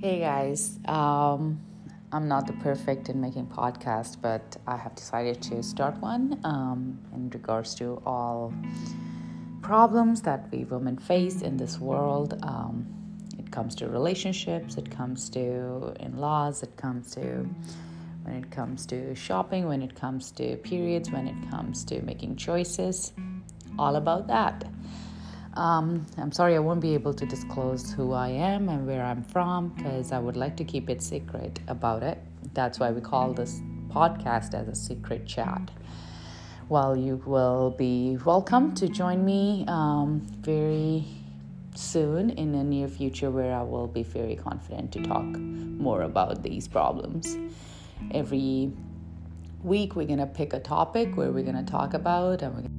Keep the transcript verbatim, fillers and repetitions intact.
Hey guys, um, I'm not the perfect in making podcasts, but I have decided to start one um, in regards to all problems that we women face in this world. Um, it comes to relationships, it comes to in-laws, it comes to when it comes to shopping, when it comes to periods, when it comes to making choices, all about that. Um, I'm sorry I won't be able to disclose who I am and where I'm from because I would like to keep it secret about it. That's why we call this podcast as a secret chat. Well, you will be welcome to join me um, very soon in the near future where I will be very confident to talk more about these problems. Every week we're going to pick a topic where we're going to talk about and we're